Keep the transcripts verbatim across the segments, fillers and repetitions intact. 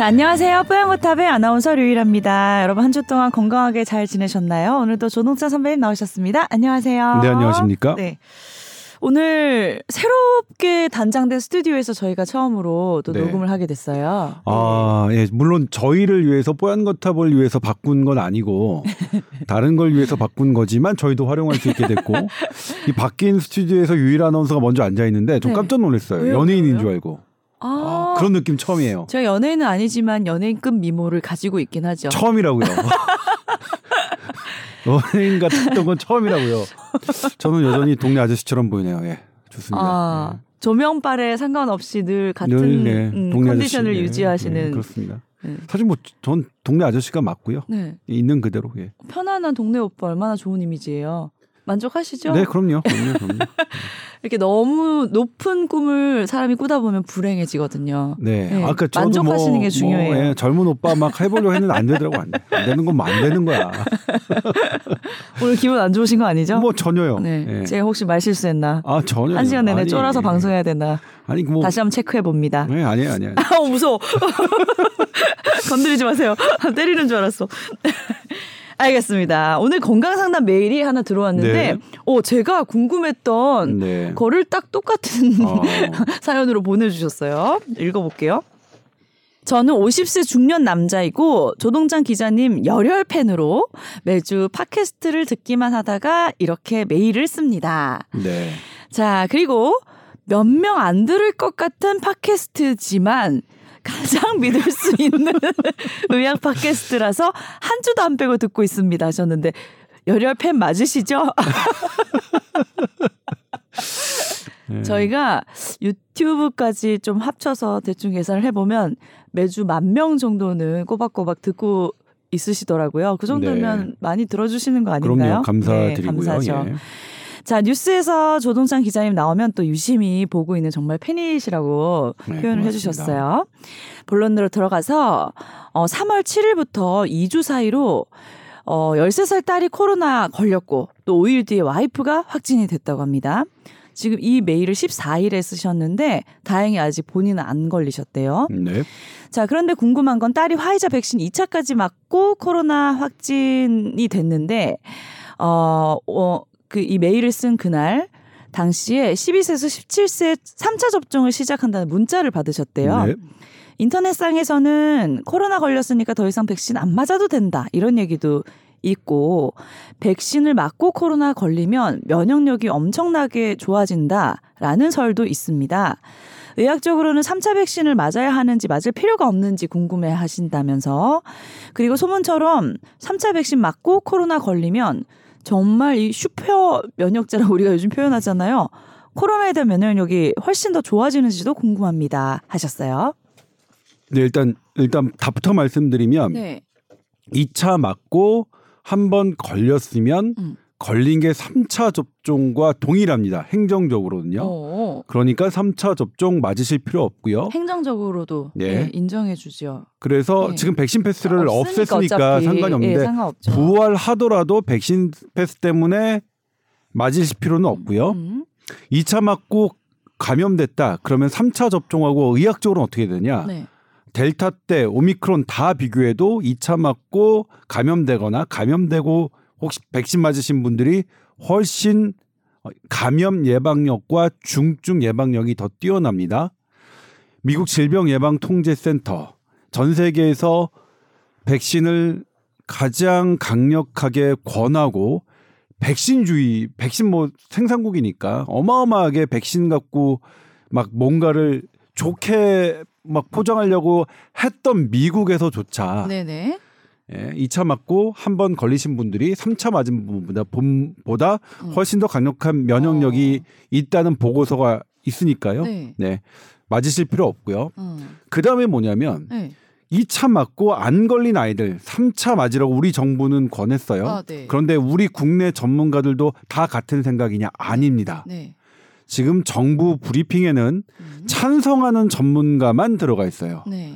자, 안녕하세요. 뽀얀거탑의 아나운서 류일합니다. 여러분 한 주 동안 건강하게 잘 지내셨나요? 오늘도 조동찬 선배님 나오셨습니다. 안녕하세요. 네, 안녕하십니까? 네. 오늘 새롭게 단장된 스튜디오에서 저희가 처음으로 또 네. 녹음을 하게 됐어요. 아, 예. 물론 저희를 위해서 뽀얀거탑을 위해서 바꾼 건 아니고 다른 걸 위해서 바꾼 거지만 저희도 활용할 수 있게 됐고 이 바뀐 스튜디오에서 유일 아나운서가 먼저 앉아 있는데 좀 깜짝 놀랐어요. 네. 연예인인 줄 알고. 아, 아, 그런 느낌 처음이에요. 제가 연예인은 아니지만 연예인급 미모를 가지고 있긴 하죠. 처음이라고요. 연예인 같았던 건 처음이라고요. 저는 여전히 동네 아저씨처럼 보이네요. 예, 좋습니다. 아, 예. 조명빨에 상관없이 늘 같은 늘, 네, 음, 동네 컨디션을 아저씨, 유지하시는. 네, 그렇습니다. 네. 사실 뭐 전 동네 아저씨가 맞고요. 네. 있는 그대로. 예. 편안한 동네 오빠 얼마나 좋은 이미지예요. 만족하시죠? 네, 그럼요. 그럼요, 그럼요. 이렇게 너무 높은 꿈을 사람이 꾸다 보면 불행해지거든요. 네, 네. 아까 저도 만족하시는 뭐, 게 중요해요. 뭐, 예, 젊은 오빠 막 해보려고 했는데 안 되더라고. 안, 돼. 안 되는 건 안 되는 거야. 오늘 기분 안 좋으신 거 아니죠? 뭐 전혀요. 네, 네. 제가 혹시 말 실수했나? 아 전혀. 한 시간 내내 아니, 쫄아서 아니, 방송해야 되나? 아니 뭐 다시 한번 체크해 봅니다. 네, 아니에요, 아니에요. 아니. 아, 무서워. 건드리지 마세요. 때리는 줄 알았어. 알겠습니다. 오늘 건강상담 메일이 하나 들어왔는데 네. 어, 제가 궁금했던 네. 거를 딱 똑같은 아. 사연으로 보내주셨어요. 읽어볼게요. 저는 오십 세 중년 남자이고 조동찬 기자님 열혈 팬으로 매주 팟캐스트를 듣기만 하다가 이렇게 메일을 씁니다. 네. 자, 그리고 몇 명 안 들을 것 같은 팟캐스트지만 가장 믿을 수 있는 의학 팟캐스트라서 한 주도 안 빼고 듣고 있습니다 하셨는데 열혈 팬 맞으시죠? 네. 저희가 유튜브까지 좀 합쳐서 대충 계산을 해보면 매주 만 명 정도는 꼬박꼬박 듣고 있으시더라고요. 그 정도면 네. 많이 들어주시는 거 아닌가요? 그럼요. 감사드리고요. 네, 감사죠. 예. 자, 뉴스에서 조동찬 기자님 나오면 또 유심히 보고 있는 정말 팬이시라고 네, 표현을 고맙습니다. 해주셨어요. 본론으로 들어가서 어, 삼월 칠일부터 이 주 사이로 어, 열세 살 딸이 코로나 걸렸고 또 오 일 뒤에 와이프가 확진이 됐다고 합니다. 지금 이 메일을 십사일에 쓰셨는데 다행히 아직 본인은 안 걸리셨대요. 네. 자, 그런데 궁금한 건 딸이 화이자 백신 이 차까지 맞고 코로나 확진이 됐는데 어... 어 그 이 메일을 쓴 그날 당시에 십이 세에서 십칠 세 삼 차 접종을 시작한다는 문자를 받으셨대요. 네. 인터넷상에서는 코로나 걸렸으니까 더 이상 백신 안 맞아도 된다 이런 얘기도 있고 백신을 맞고 코로나 걸리면 면역력이 엄청나게 좋아진다라는 설도 있습니다. 의학적으로는 삼 차 백신을 맞아야 하는지 맞을 필요가 없는지 궁금해 하신다면서 그리고 소문처럼 삼 차 백신 맞고 코로나 걸리면 정말 이 슈퍼 면역자라고 우리가 요즘 표현하잖아요. 코로나에 대한 면역력이 훨씬 더 좋아지는지도 궁금합니다. 하셨어요. 네, 일단 일단 답부터 말씀드리면 네. 이 차 맞고 한 번 걸렸으면 음. 걸린 게 삼 차 접종과 동일합니다. 행정적으로는요. 오. 그러니까 삼 차 접종 맞으실 필요 없고요. 행정적으로도 네. 네, 인정해 주죠. 그래서 네. 지금 백신 패스를 아, 없앴으니까 상관이 없는데 네, 상관없죠. 부활하더라도 백신 패스 때문에 맞으실 필요는 없고요. 음. 이 차 맞고 감염됐다. 그러면 삼 차 접종하고 의학적으로는 어떻게 되냐. 네. 델타 때 오미크론 다 비교해도 이 차 맞고 감염되거나 감염되고 혹시 백신 맞으신 분들이 훨씬 감염 예방력과 중증 예방력이 더 뛰어납니다. 미국 질병 예방통제센터 전 세계에서 백신을 가장 강력하게 권하고 백신주의, 백신 뭐 생산국이니까 어마어마하게 백신 갖고 막 뭔가를 좋게 막 포장하려고 했던 미국에서조차 네네. 예, 이 차 맞고 한 번 걸리신 분들이 삼 차 맞은 분보다 보다 훨씬 더 강력한 면역력이 어. 있다는 보고서가 있으니까요. 네. 네, 맞으실 필요 없고요. 음. 그 다음에 뭐냐면 네. 이 차 맞고 안 걸린 아이들 삼 차 맞으라고 우리 정부는 권했어요. 아, 네. 그런데 우리 국내 전문가들도 다 같은 생각이냐? 아닙니다. 네. 지금 정부 브리핑에는 음. 찬성하는 전문가만 들어가 있어요. 네.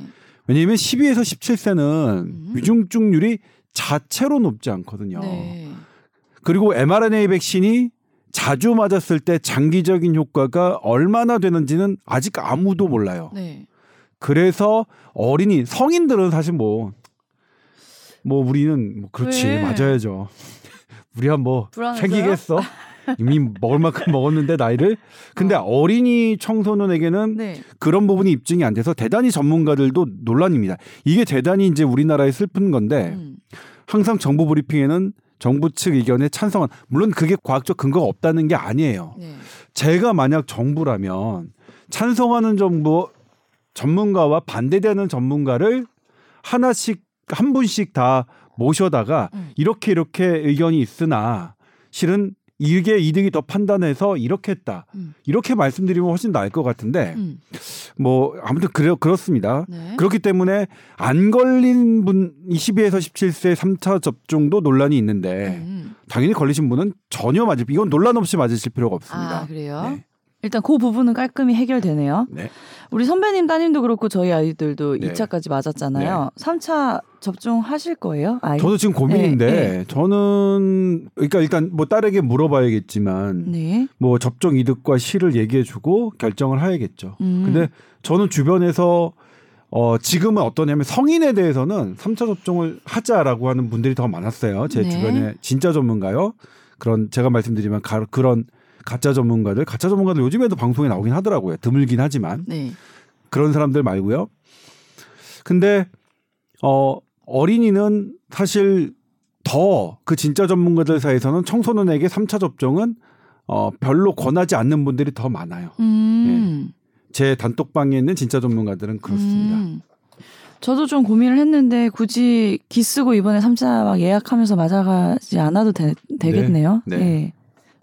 왜냐하면 십이에서 십칠 세는 음. 위중증률이 자체로 높지 않거든요. 네. 그리고 엠알엔에이 백신이 자주 맞았을 때 장기적인 효과가 얼마나 되는지는 아직 아무도 몰라요. 네. 그래서 어린이 성인들은 사실 뭐뭐 뭐 우리는 뭐 그렇지 왜? 맞아야죠. 우리가 뭐 불안해서요? 생기겠어? 이미 먹을 만큼 먹었는데 나이를. 근데 어. 어린이 청소년에게는 네. 그런 부분이 입증이 안 돼서 대단히 전문가들도 논란입니다. 이게 대단히 이제 우리나라의 슬픈 건데 음. 항상 정부 브리핑에는 정부 측 의견에 찬성한, 물론 그게 과학적 근거가 없다는 게 아니에요. 네. 제가 만약 정부라면 찬성하는 정부 전문가와 반대되는 전문가를 하나씩 한 분씩 다 모셔다가 음. 이렇게 이렇게 의견이 있으나 실은 이게 이득이 더 판단해서 이렇게 했다. 음. 이렇게 말씀드리면 훨씬 나을 것 같은데 음. 뭐 아무튼 그래, 그렇습니다. 네. 그렇기 때문에 안 걸린 분 이십이에서 십칠세 삼 차 접종도 논란이 있는데 음. 당연히 걸리신 분은 전혀 맞을 이건 논란 없이 맞으실 필요가 없습니다. 아, 그래요? 네. 일단 그 부분은 깔끔히 해결되네요. 네. 우리 선배님 따님도 그렇고 저희 아이들도 네. 이 차까지 맞았잖아요. 네. 삼 차 접종하실 거예요? 아이? 저도 지금 고민인데 네. 네. 저는 그러니까 일단 뭐 딸에게 물어봐야겠지만 네. 뭐 접종 이득과 실을 얘기해주고 결정을 해야겠죠. 음. 근데 저는 주변에서 어 지금은 어떠냐면 성인에 대해서는 삼 차 접종을 하자라고 하는 분들이 더 많았어요. 제 네. 주변에 진짜 전문가요. 그런 제가 말씀드리면 가, 그런 가짜 전문가들, 가짜 전문가들 요즘에도 방송에 나오긴 하더라고요. 드물긴 하지만 네. 그런 사람들 말고요. 근데 어, 어린이는 사실 더 그 진짜 전문가들 사이에서는 청소년에게 삼 차 접종은 어, 별로 권하지 않는 분들이 더 많아요. 음. 네. 제 단톡방에 있는 진짜 전문가들은 그렇습니다. 음. 저도 좀 고민을 했는데 굳이 기 쓰고 이번에 삼 차 막 예약하면서 맞아가지 않아도 되, 되겠네요. 네. 네. 네.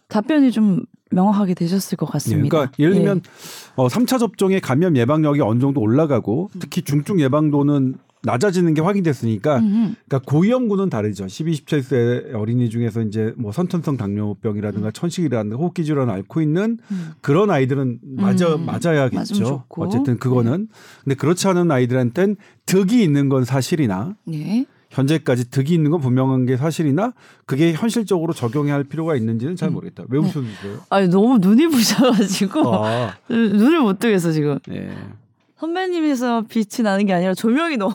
답변이 좀 명확하게 되셨을 것 같습니다. 네, 그러니까 예를 들면 네. 어, 삼 차 접종의 감염 예방력이 어느 정도 올라가고 음. 특히 중증 예방도는 낮아지는 게 확인됐으니까 음. 그러니까 고위험군은 다르죠. 십이, 십칠세 어린이 중에서 이제 뭐 선천성 당뇨병이라든가 음. 천식이라든가 호흡기 질환을 앓고 있는 음. 그런 아이들은 맞아 음. 맞아야겠죠. 어쨌든 그거는 네. 근데 그렇지 않은 아이들한테는 득이 있는 건 사실이나 네. 현재까지 득이 있는 건 분명한 게 사실이나 그게 현실적으로 적용해야 할 필요가 있는지는 잘 모르겠다. 왜 웃으세요? 아니 너무 눈이 부셔가지고 아. 눈을 못 뜨겠어 지금. 네. 선배님에서 빛이 나는 게 아니라 조명이 너무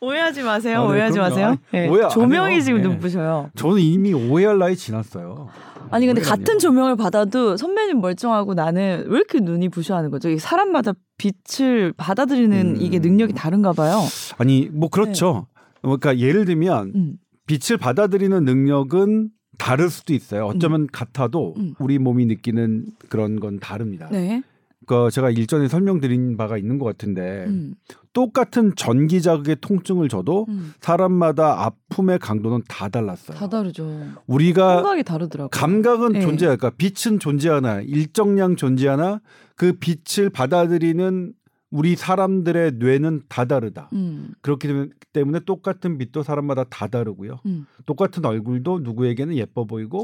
오해하지 마세요. 아, 네, 오해하지 그럼요. 마세요. 네. 오해 조명이 해요. 지금 네. 눈부셔요. 저는 이미 오해할 나이 지났어요. 아니 근데 같은 아니에요. 조명을 받아도 선배님 멀쩡하고 나는 왜 이렇게 눈이 부셔하는 거죠? 사람마다 빛을 받아들이는 음. 이게 능력이 다른가 봐요. 아니 뭐 그렇죠. 네. 그러니까 예를 들면 음. 빛을 받아들이는 능력은 다를 수도 있어요. 어쩌면 음. 같아도 음. 우리 몸이 느끼는 그런 건 다릅니다. 네. 그러니까 제가 일전에 설명드린 바가 있는 것 같은데 음. 똑같은 전기자극의 통증을 줘도 음. 사람마다 아픔의 강도는 다 달랐어요. 다 다르죠. 우리가 감각이 다르더라고요. 감각은 네. 존재하니까 그러니까 빛은 존재하나 일정량 존재하나 그 빛을 받아들이는 우리 사람들의 뇌는 다 다르다. 음. 그렇기 때문에 똑같은 빛도 사람마다 다 다르고요. 음. 똑같은 얼굴도 누구에게는 예뻐 보이고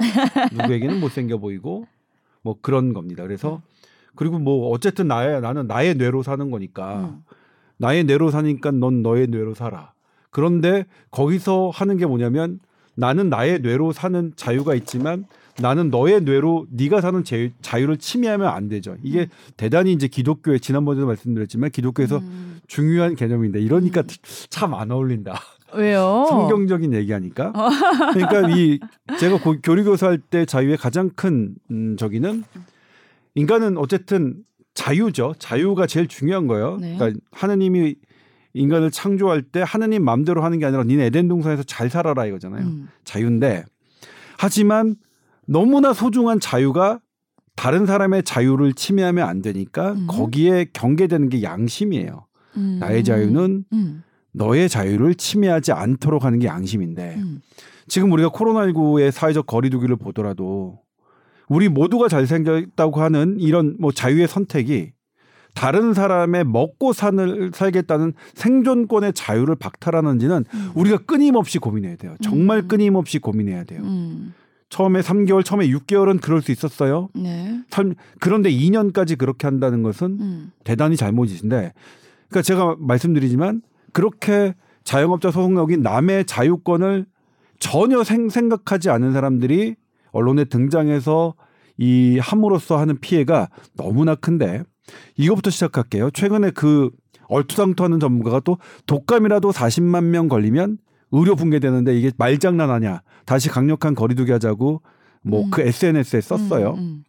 누구에게는 못생겨 보이고 뭐 그런 겁니다. 그래서 음. 그리고 뭐 어쨌든 나야 나는 나의 뇌로 사는 거니까 음. 나의 뇌로 사니까 넌 너의 뇌로 살아. 그런데 거기서 하는 게 뭐냐면 나는 나의 뇌로 사는 자유가 있지만 나는 너의 뇌로 네가 사는 자유, 자유를 침해하면 안 되죠. 이게 음. 대단히 이제 기독교에 지난번에도 말씀드렸지만 기독교에서 음. 중요한 개념인데 이러니까 음. 참 안 어울린다. 왜요? 성경적인 얘기하니까. 그러니까 이 제가 고, 교리교사 할 때 자유의 가장 큰 음, 저기는 인간은 어쨌든 자유죠. 자유가 제일 중요한 거예요. 네. 그러니까 하느님이 인간을 창조할 때 하느님 마음대로 하는 게 아니라 니네 에덴 동산에서 잘 살아라 이거잖아요. 음. 자유인데 하지만 너무나 소중한 자유가 다른 사람의 자유를 침해하면 안 되니까 음. 거기에 경계되는 게 양심이에요. 음. 나의 자유는 음. 너의 자유를 침해하지 않도록 하는 게 양심인데 음. 지금 우리가 코로나십구의 사회적 거리 두기를 보더라도 우리 모두가 잘생겼다고 하는 이런 뭐 자유의 선택이 다른 사람의 먹고 산을 살겠다는 생존권의 자유를 박탈하는지는 음. 우리가 끊임없이 고민해야 돼요. 정말 음. 끊임없이 고민해야 돼요. 음. 처음에 삼 개월, 처음에 육 개월은 그럴 수 있었어요. 네. 삼, 그런데 이 년까지 그렇게 한다는 것은 음. 대단히 잘못이신데 그러니까 제가 말씀드리지만 그렇게 자영업자 소속력인 남의 자유권을 전혀 생, 생각하지 않은 사람들이 언론에 등장해서 이 함으로써 하는 피해가 너무나 큰데 이거부터 시작할게요. 최근에 그 얼토당토하는 전문가가 또 독감이라도 사십만 명 걸리면 의료 붕괴되는데 이게 말장난하냐. 다시 강력한 거리두기 하자고 뭐 그 음. 에스엔에스에 썼어요. 음, 음.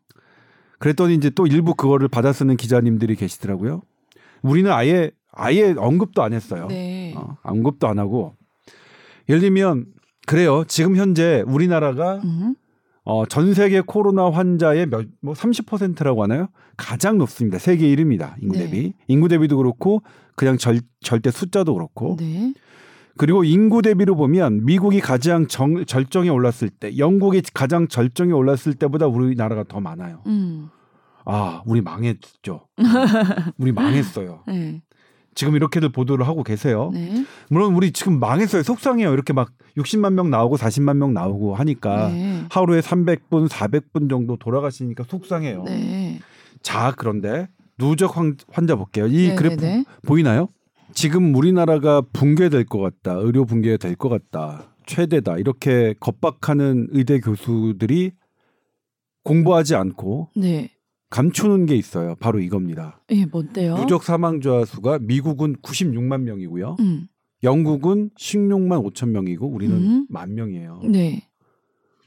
그랬더니 이제 또 일부 그거를 받아쓰는 기자님들이 계시더라고요. 우리는 아예 아예 언급도 안 했어요. 네. 어, 언급도 안 하고 예를 들면 그래요. 지금 현재 우리나라가 음. 어, 전 세계 코로나 환자의 몇, 뭐 삼십 퍼센트라고 하나요? 가장 높습니다. 세계 일 위입니다. 인구 대비. 네. 인구 대비도 그렇고 그냥 절, 절대 숫자도 그렇고. 네. 그리고 인구 대비로 보면 미국이 가장 정, 절정에 올랐을 때, 영국이 가장 절정에 올랐을 때보다 우리나라가 더 많아요. 음. 아, 우리 망했죠. 우리 망했어요. 네. 지금 이렇게들 보도를 하고 계세요. 네. 물론 우리 지금 망했어요. 속상해요. 이렇게 막 육십만 명 나오고 사십만 명 나오고 하니까 네. 하루에 삼백 분, 사백 분 정도 돌아가시니까 속상해요. 네. 자, 그런데 누적 환자 볼게요. 이 네, 그래프 네, 네. 보이나요? 지금 우리나라가 붕괴될 것 같다. 의료 붕괴될 것 같다. 최대다. 이렇게 겁박하는 의대 교수들이 공부하지 않고 네. 감추는 게 있어요. 바로 이겁니다. 예, 뭔데요? 누적 사망자 수가 미국은 구십육만 명이고요. 음. 영국은 십육만 오천 명이고 우리는 음. 만 명이에요. 네.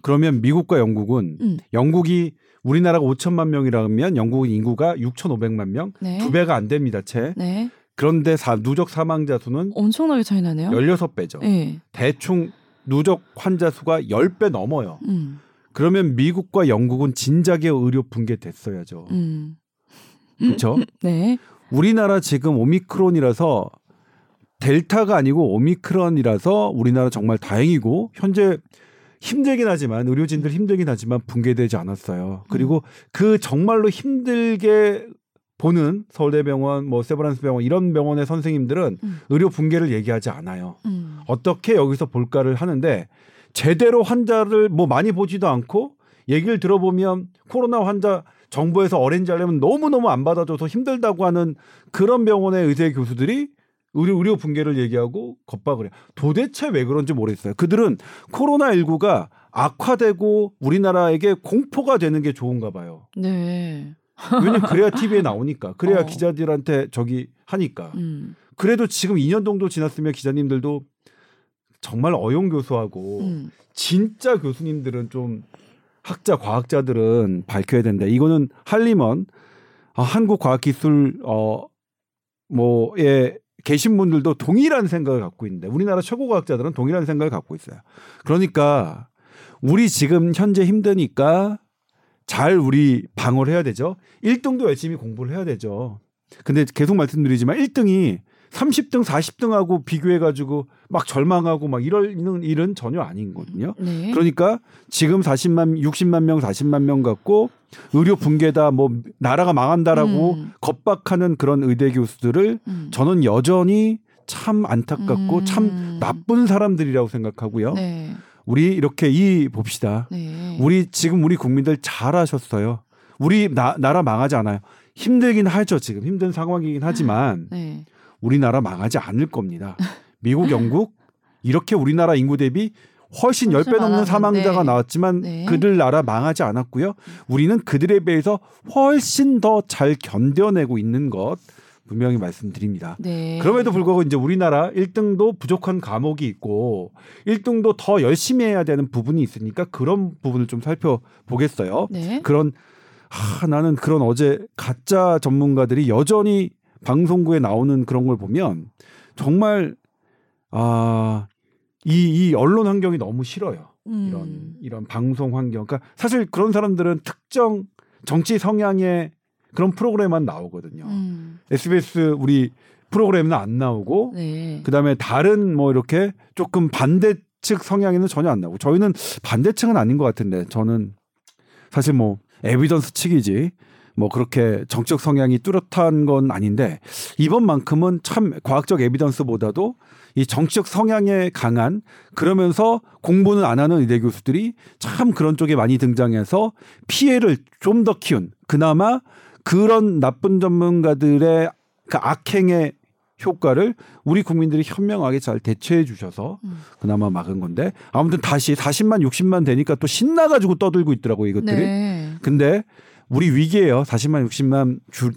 그러면 미국과 영국은 음. 영국이 우리나라가 오천만 명이라면 영국은 인구가 육천오백만 명. 네. 두 배가 안 됩니다. 채. 네. 그런데 사, 누적 사망자 수는 엄청나게 차이 나네요. 열여섯 배죠. 네. 대충 누적 환자 수가 열 배 넘어요. 음. 그러면 미국과 영국은 진작에 의료 붕괴 됐어야죠. 음. 그렇죠? 네. 우리나라 지금 오미크론이라서 델타가 아니고 오미크론이라서 우리나라 정말 다행이고 현재 힘들긴 하지만 의료진들 힘들긴 하지만 붕괴되지 않았어요. 그리고 그 정말로 힘들게 보는 서울대병원, 뭐 세브란스병원 이런 병원의 선생님들은 음. 의료 붕괴를 얘기하지 않아요. 음. 어떻게 여기서 볼까를 하는데 제대로 환자를 뭐 많이 보지도 않고 얘기를 들어보면 코로나 환자 정부에서 어레인지 하려면 너무너무 안 받아줘서 힘들다고 하는 그런 병원의 의대 교수들이 의료, 의료 붕괴를 얘기하고 겁박을 해요. 도대체 왜 그런지 모르겠어요. 그들은 코로나십구가 악화되고 우리나라에게 공포가 되는 게 좋은가 봐요. 네. 왜냐면 그래야 티비에 나오니까. 그래야 어. 기자들한테 저기 하니까. 음. 그래도 지금 이 년 정도 지났으면 기자님들도 정말 어용 교수하고 음. 진짜 교수님들은 좀 학자 과학자들은 밝혀야 된다. 이거는 한림원 아, 한국과학기술 어 뭐에 계신 분들도 동일한 생각을 갖고 있는데 우리나라 최고 과학자들은 동일한 생각을 갖고 있어요. 그러니까 우리 지금 현재 힘드니까 잘 우리 방어를 해야 되죠. 일 등도 열심히 공부를 해야 되죠. 근데 계속 말씀드리지만 일 등이 삼십 등, 사십 등하고 비교해가지고 막 절망하고 막 이러는 일은 전혀 아니거든요. 네. 그러니까 지금 사십만, 육십만 명, 사십만 명 갖고 의료 붕괴다, 뭐 나라가 망한다라고 음. 겁박하는 그런 의대 교수들을 음. 저는 여전히 참 안타깝고 음. 참 나쁜 사람들이라고 생각하고요. 네. 우리 이렇게 이 봅시다. 네. 우리 지금 우리 국민들 잘하셨어요. 우리 나, 나라 망하지 않아요. 힘들긴 하죠. 지금 힘든 상황이긴 하지만. 네. 우리나라 망하지 않을 겁니다. 미국, 영국 이렇게 우리나라 인구 대비 훨씬 십 배 넘는 많았는데. 사망자가 나왔지만 네. 그들 나라 망하지 않았고요. 우리는 그들에 비해서 훨씬 더 잘 견뎌내고 있는 것 분명히 말씀드립니다. 네. 그럼에도 불구하고 이제 우리나라 일 등도 부족한 과목이 있고 일 등도 더 열심히 해야 되는 부분이 있으니까 그런 부분을 좀 살펴보겠어요. 네. 그런 하, 나는 그런 어제 가짜 전문가들이 여전히 방송국에 나오는 그런 걸 보면 정말 아, 이, 이 언론 환경이 너무 싫어요. 음. 이런 이런 방송 환경. 그러니까 사실 그런 사람들은 특정 정치 성향의 그런 프로그램만 나오거든요. 음. 에스비에스 우리 프로그램은 안 나오고 네. 그다음에 다른 뭐 이렇게 조금 반대측 성향에는 전혀 안 나오고 저희는 반대측은 아닌 것 같은데 저는 사실 뭐 에비던스 측이지 뭐 그렇게 정적 성향이 뚜렷한 건 아닌데 이번만큼은 참 과학적 에비던스보다도 이 정치적 성향에 강한 그러면서 공부는 안 하는 의대 교수들이 참 그런 쪽에 많이 등장해서 피해를 좀 더 키운 그나마 그런 나쁜 전문가들의 그 악행의 효과를 우리 국민들이 현명하게 잘 대처해 주셔서 그나마 막은 건데 아무튼 다시 사십만 육십만 되니까 또 신나가지고 떠들고 있더라고요 이것들이. 네. 근데 우리 위기예요. 사십만, 육십만 줄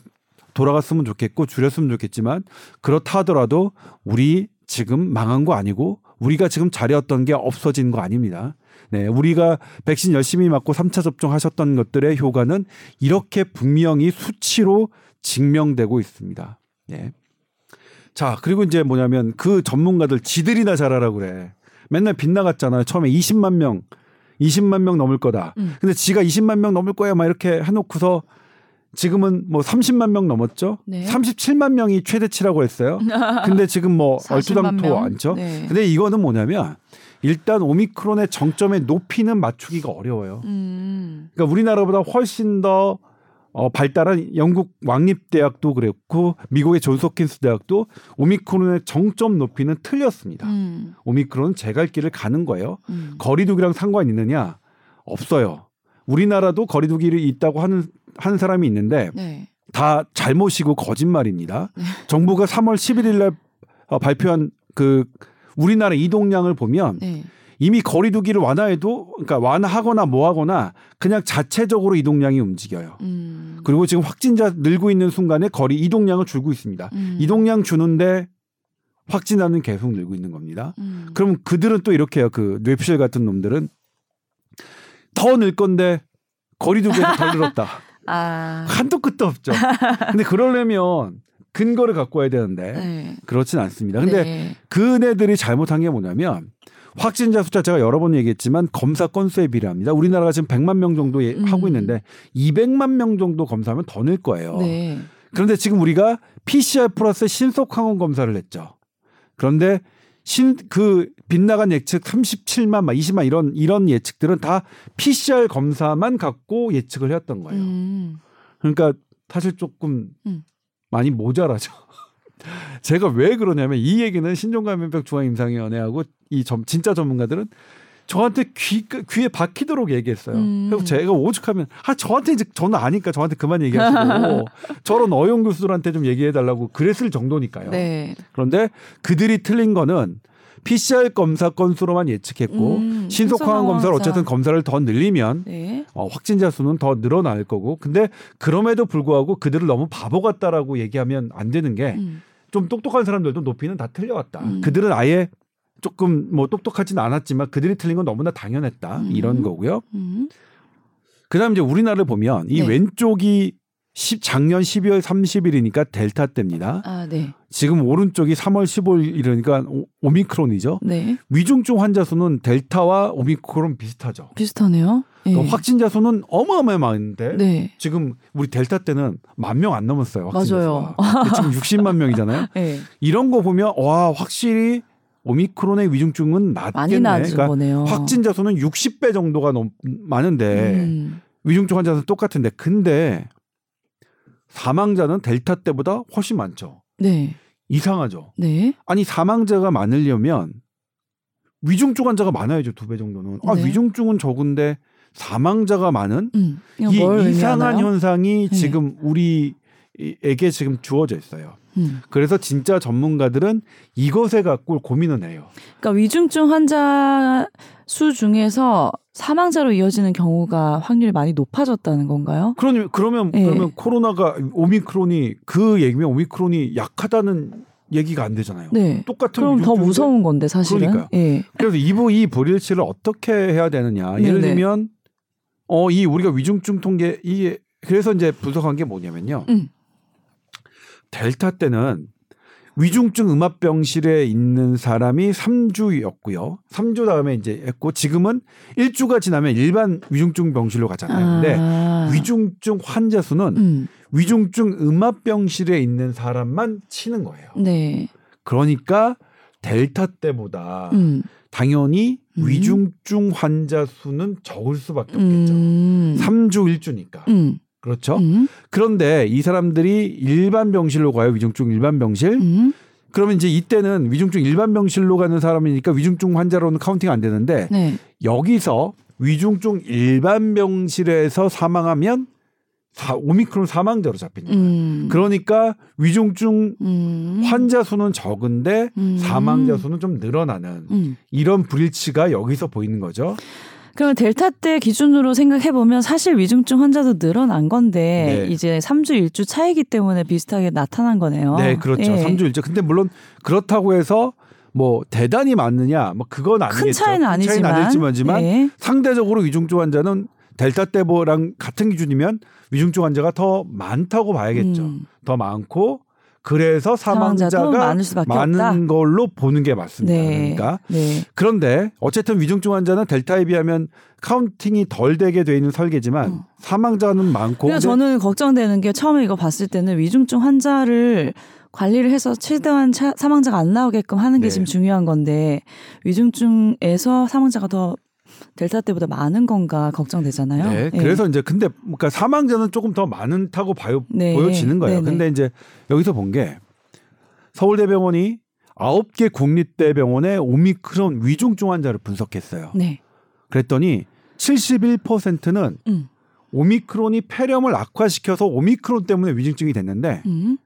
돌아갔으면 좋겠고 줄였으면 좋겠지만 그렇다 하더라도 우리 지금 망한 거 아니고 우리가 지금 잘해왔던 게 없어진 거 아닙니다. 네, 우리가 백신 열심히 맞고 삼 차 접종하셨던 것들의 효과는 이렇게 분명히 수치로 증명되고 있습니다. 네. 자, 그리고 이제 뭐냐면 그 전문가들 지들이나 잘하라고 그래. 맨날 빗나갔잖아요. 처음에 이십만 명, 이십만 명 넘을 거다. 음. 근데 지가 이십만 명 넘을 거야 막 이렇게 해놓고서 지금은 뭐 삼십만 명 넘었죠. 네. 삼십칠만 명이 최대치라고 했어요. 근데 지금 뭐 얼추당토 않죠. 네. 근데 이거는 뭐냐면 일단 오미크론의 정점의 높이는 맞추기가 어려워요. 음. 그러니까 우리나라보다 훨씬 더 어, 발달한 영국 왕립대학도 그랬고 미국의 존스홉킨스 대학도 오미크론의 정점 높이는 틀렸습니다. 음. 오미크론은 제갈 길을 가는 거예요. 음. 거리두기랑 상관이 있느냐? 없어요. 우리나라도 거리두기를 있다고 하는 하는 사람이 있는데 네. 다 잘못이고 거짓말입니다. 네. 정부가 삼월 십일일 날 어, 발표한 그 우리나라 이동량을 보면 네. 이미 거리두기를 완화해도 그러니까 완화하거나 뭐하거나 그냥 자체적으로 이동량이 움직여요. 음. 그리고 지금 확진자 늘고 있는 순간에 거리 이동량을 줄고 있습니다. 음. 이동량 주는데 확진자는 계속 늘고 있는 겁니다. 음. 그럼 그들은 또 이렇게 해요. 그 뇌피셜 같은 놈들은 더 늘 건데 거리두기에서 덜 늘었다. 아. 한도 끝도 없죠. 근데 그러려면 근거를 갖고 와야 되는데 네. 그렇진 않습니다. 근데 네. 그네들이 잘못한 게 뭐냐면 확진자 숫자 제가 여러 번 얘기했지만 검사 건수에 비례합니다. 우리나라가 지금 백만 명 정도 예, 음. 하고 있는데 이백만 명 정도 검사하면 더 늘 거예요. 네. 그런데 지금 우리가 피씨알 플러스 신속 항원 검사를 했죠. 그런데 신, 그 빗나간 예측 삼십칠만, 막 이십만 이런 이런 예측들은 다 피씨알 검사만 갖고 예측을 했던 거예요. 음. 그러니까 사실 조금 음. 많이 모자라죠. 제가 왜 그러냐면 이 얘기는 신종감염병 중앙임상위원회하고 이 점, 진짜 전문가들은 저한테 귀, 귀에 박히도록 얘기했어요. 음. 그래서 제가 오죽하면 아 저한테 이제 저는 아니까 저한테 그만 얘기하시고 저런 어용 교수들한테 좀 얘기해달라고 그랬을 정도니까요. 네. 그런데 그들이 틀린 거는 피씨알 검사 건수로만 예측했고 음, 신속항원 검사를 어쨌든 검사를 더 늘리면 네. 어, 확진자 수는 더 늘어날 거고 근데 그럼에도 불구하고 그들을 너무 바보 같다라고 얘기하면 안 되는 게 좀 음. 똑똑한 사람들도 높이는 다 틀려왔다. 음. 그들은 아예 조금 뭐 똑똑하진 않았지만 그들이 틀린 건 너무나 당연했다. 음. 이런 거고요. 음. 그다음 이제 우리나라를 보면 이 네. 왼쪽이 십, 작년 십이월 삼십일이니까 델타 때입니다. 아, 네. 지금 오른쪽이 삼월 십오일이니까 오, 오미크론이죠. 네. 위중증 환자 수는 델타와 오미크론 비슷하죠. 비슷하네요. 네. 그러니까 확진자 수는 어마어마하게 많은데 네. 지금 우리 델타 때는 만 명 안 넘었어요. 확진자 맞아요. 지금 육십만 명이잖아요. 네. 이런 거 보면 와 확실히 오미크론의 위중증은 낮겠네. 많이 낮은 그러니까 거네요. 확진자 수는 육십 배 정도가 넘, 많은데 음. 위중증 환자 수는 똑같은데 근데 사망자는 델타 때보다 훨씬 많죠. 네. 이상하죠. 네. 아니 사망자가 많으려면 위중증 환자가 많아야죠. 두 배 정도는. 아 네. 위중증은 적은데 사망자가 많은 음. 이 이상한 현상이 네. 지금 우리에게 지금 주어져 있어요. 음. 그래서 진짜 전문가들은 이것에 갖고 고민을 해요. 그러니까 위중증 환자 수 중에서 사망자로 이어지는 경우가 확률이 많이 높아졌다는 건가요? 그러니, 그러면 네. 그러면 코로나가 오미크론이 그 얘기면 오미크론이 약하다는 얘기가 안 되잖아요. 네. 똑같은 그럼 더 무서운 건데 사실은. 그러니까요. 네. 그래서 이부 이 불일치를 어떻게 해야 되느냐? 예를 네네. 들면 어 이 우리가 위중증 통계 이 그래서 이제 분석한 게 뭐냐면요. 음. 델타 때는 위중증 음압병실에 있는 사람이 삼 주였고요. 삼 주 다음에 이제 했고 지금은 일 주가 지나면 일반 위중증 병실로 가잖아요. 근데 아. 위중증 환자 수는 음. 위중증 음압병실에 있는 사람만 치는 거예요. 네. 그러니까 델타 때보다 음. 당연히 음. 위중증 환자 수는 적을 수밖에 없겠죠. 음. 삼 주 일 주니까. 음. 그렇죠. 음. 그런데 이 사람들이 일반 병실로 가요. 위중증 일반 병실. 음. 그러면 이제 이때는 위중증 일반 병실로 가는 사람이니까 위중증 환자로는 카운팅 안 되는데 네. 여기서 위중증 일반 병실에서 사망하면 사, 오미크론 사망자로 잡히는 거예요. 음. 그러니까 위중증 음. 환자 수는 적은데 음. 사망자 수는 좀 늘어나는 음. 이런 불일치가 여기서 보이는 거죠. 그럼 델타 때 기준으로 생각해보면 사실 위중증 환자도 늘어난 건데 네. 이제 삼 주 일 주 차이기 때문에 비슷하게 나타난 거네요. 네. 그렇죠. 예. 삼 주 일 주. 근데 물론 그렇다고 해서 뭐 대단히 많느냐 뭐 그건 아니겠죠. 큰 차이는 아니지만, 차이는 예. 상대적으로 위중증 환자는 델타 때랑 같은 기준이면 위중증 환자가 더 많다고 봐야겠죠. 음. 더 많고 그래서 사망자가 많을 수밖에 많은 없다. 걸로 보는 게 맞습니다. 네. 그러니까 네. 그런데 어쨌든 위중증 환자는 델타에 비하면 카운팅이 덜 되게 돼 있는 설계지만 어. 사망자는 많고. 그래서 저는 걱정되는 게 처음에 이거 봤을 때는 위중증 환자를 관리를 해서 최대한 차, 사망자가 안 나오게끔 하는 게 네. 지금 중요한 건데 위중증에서 사망자가 더 델타 때보다 많은 건가 걱정되잖아요. 네, 네. 그래서 이제 근데 그러니까 사망자는 조금 더 많다고 봐요, 네. 보여지는 거예요. 네네. 근데 이제 여기서 본 게 서울대병원이 아홉 개 국립대병원의 오미크론 위중증 환자를 분석했어요. 네. 그랬더니 칠십일 퍼센트는 음. 오미크론이 폐렴을 악화시켜서 오미크론 때문에 위중증이 됐는데 음.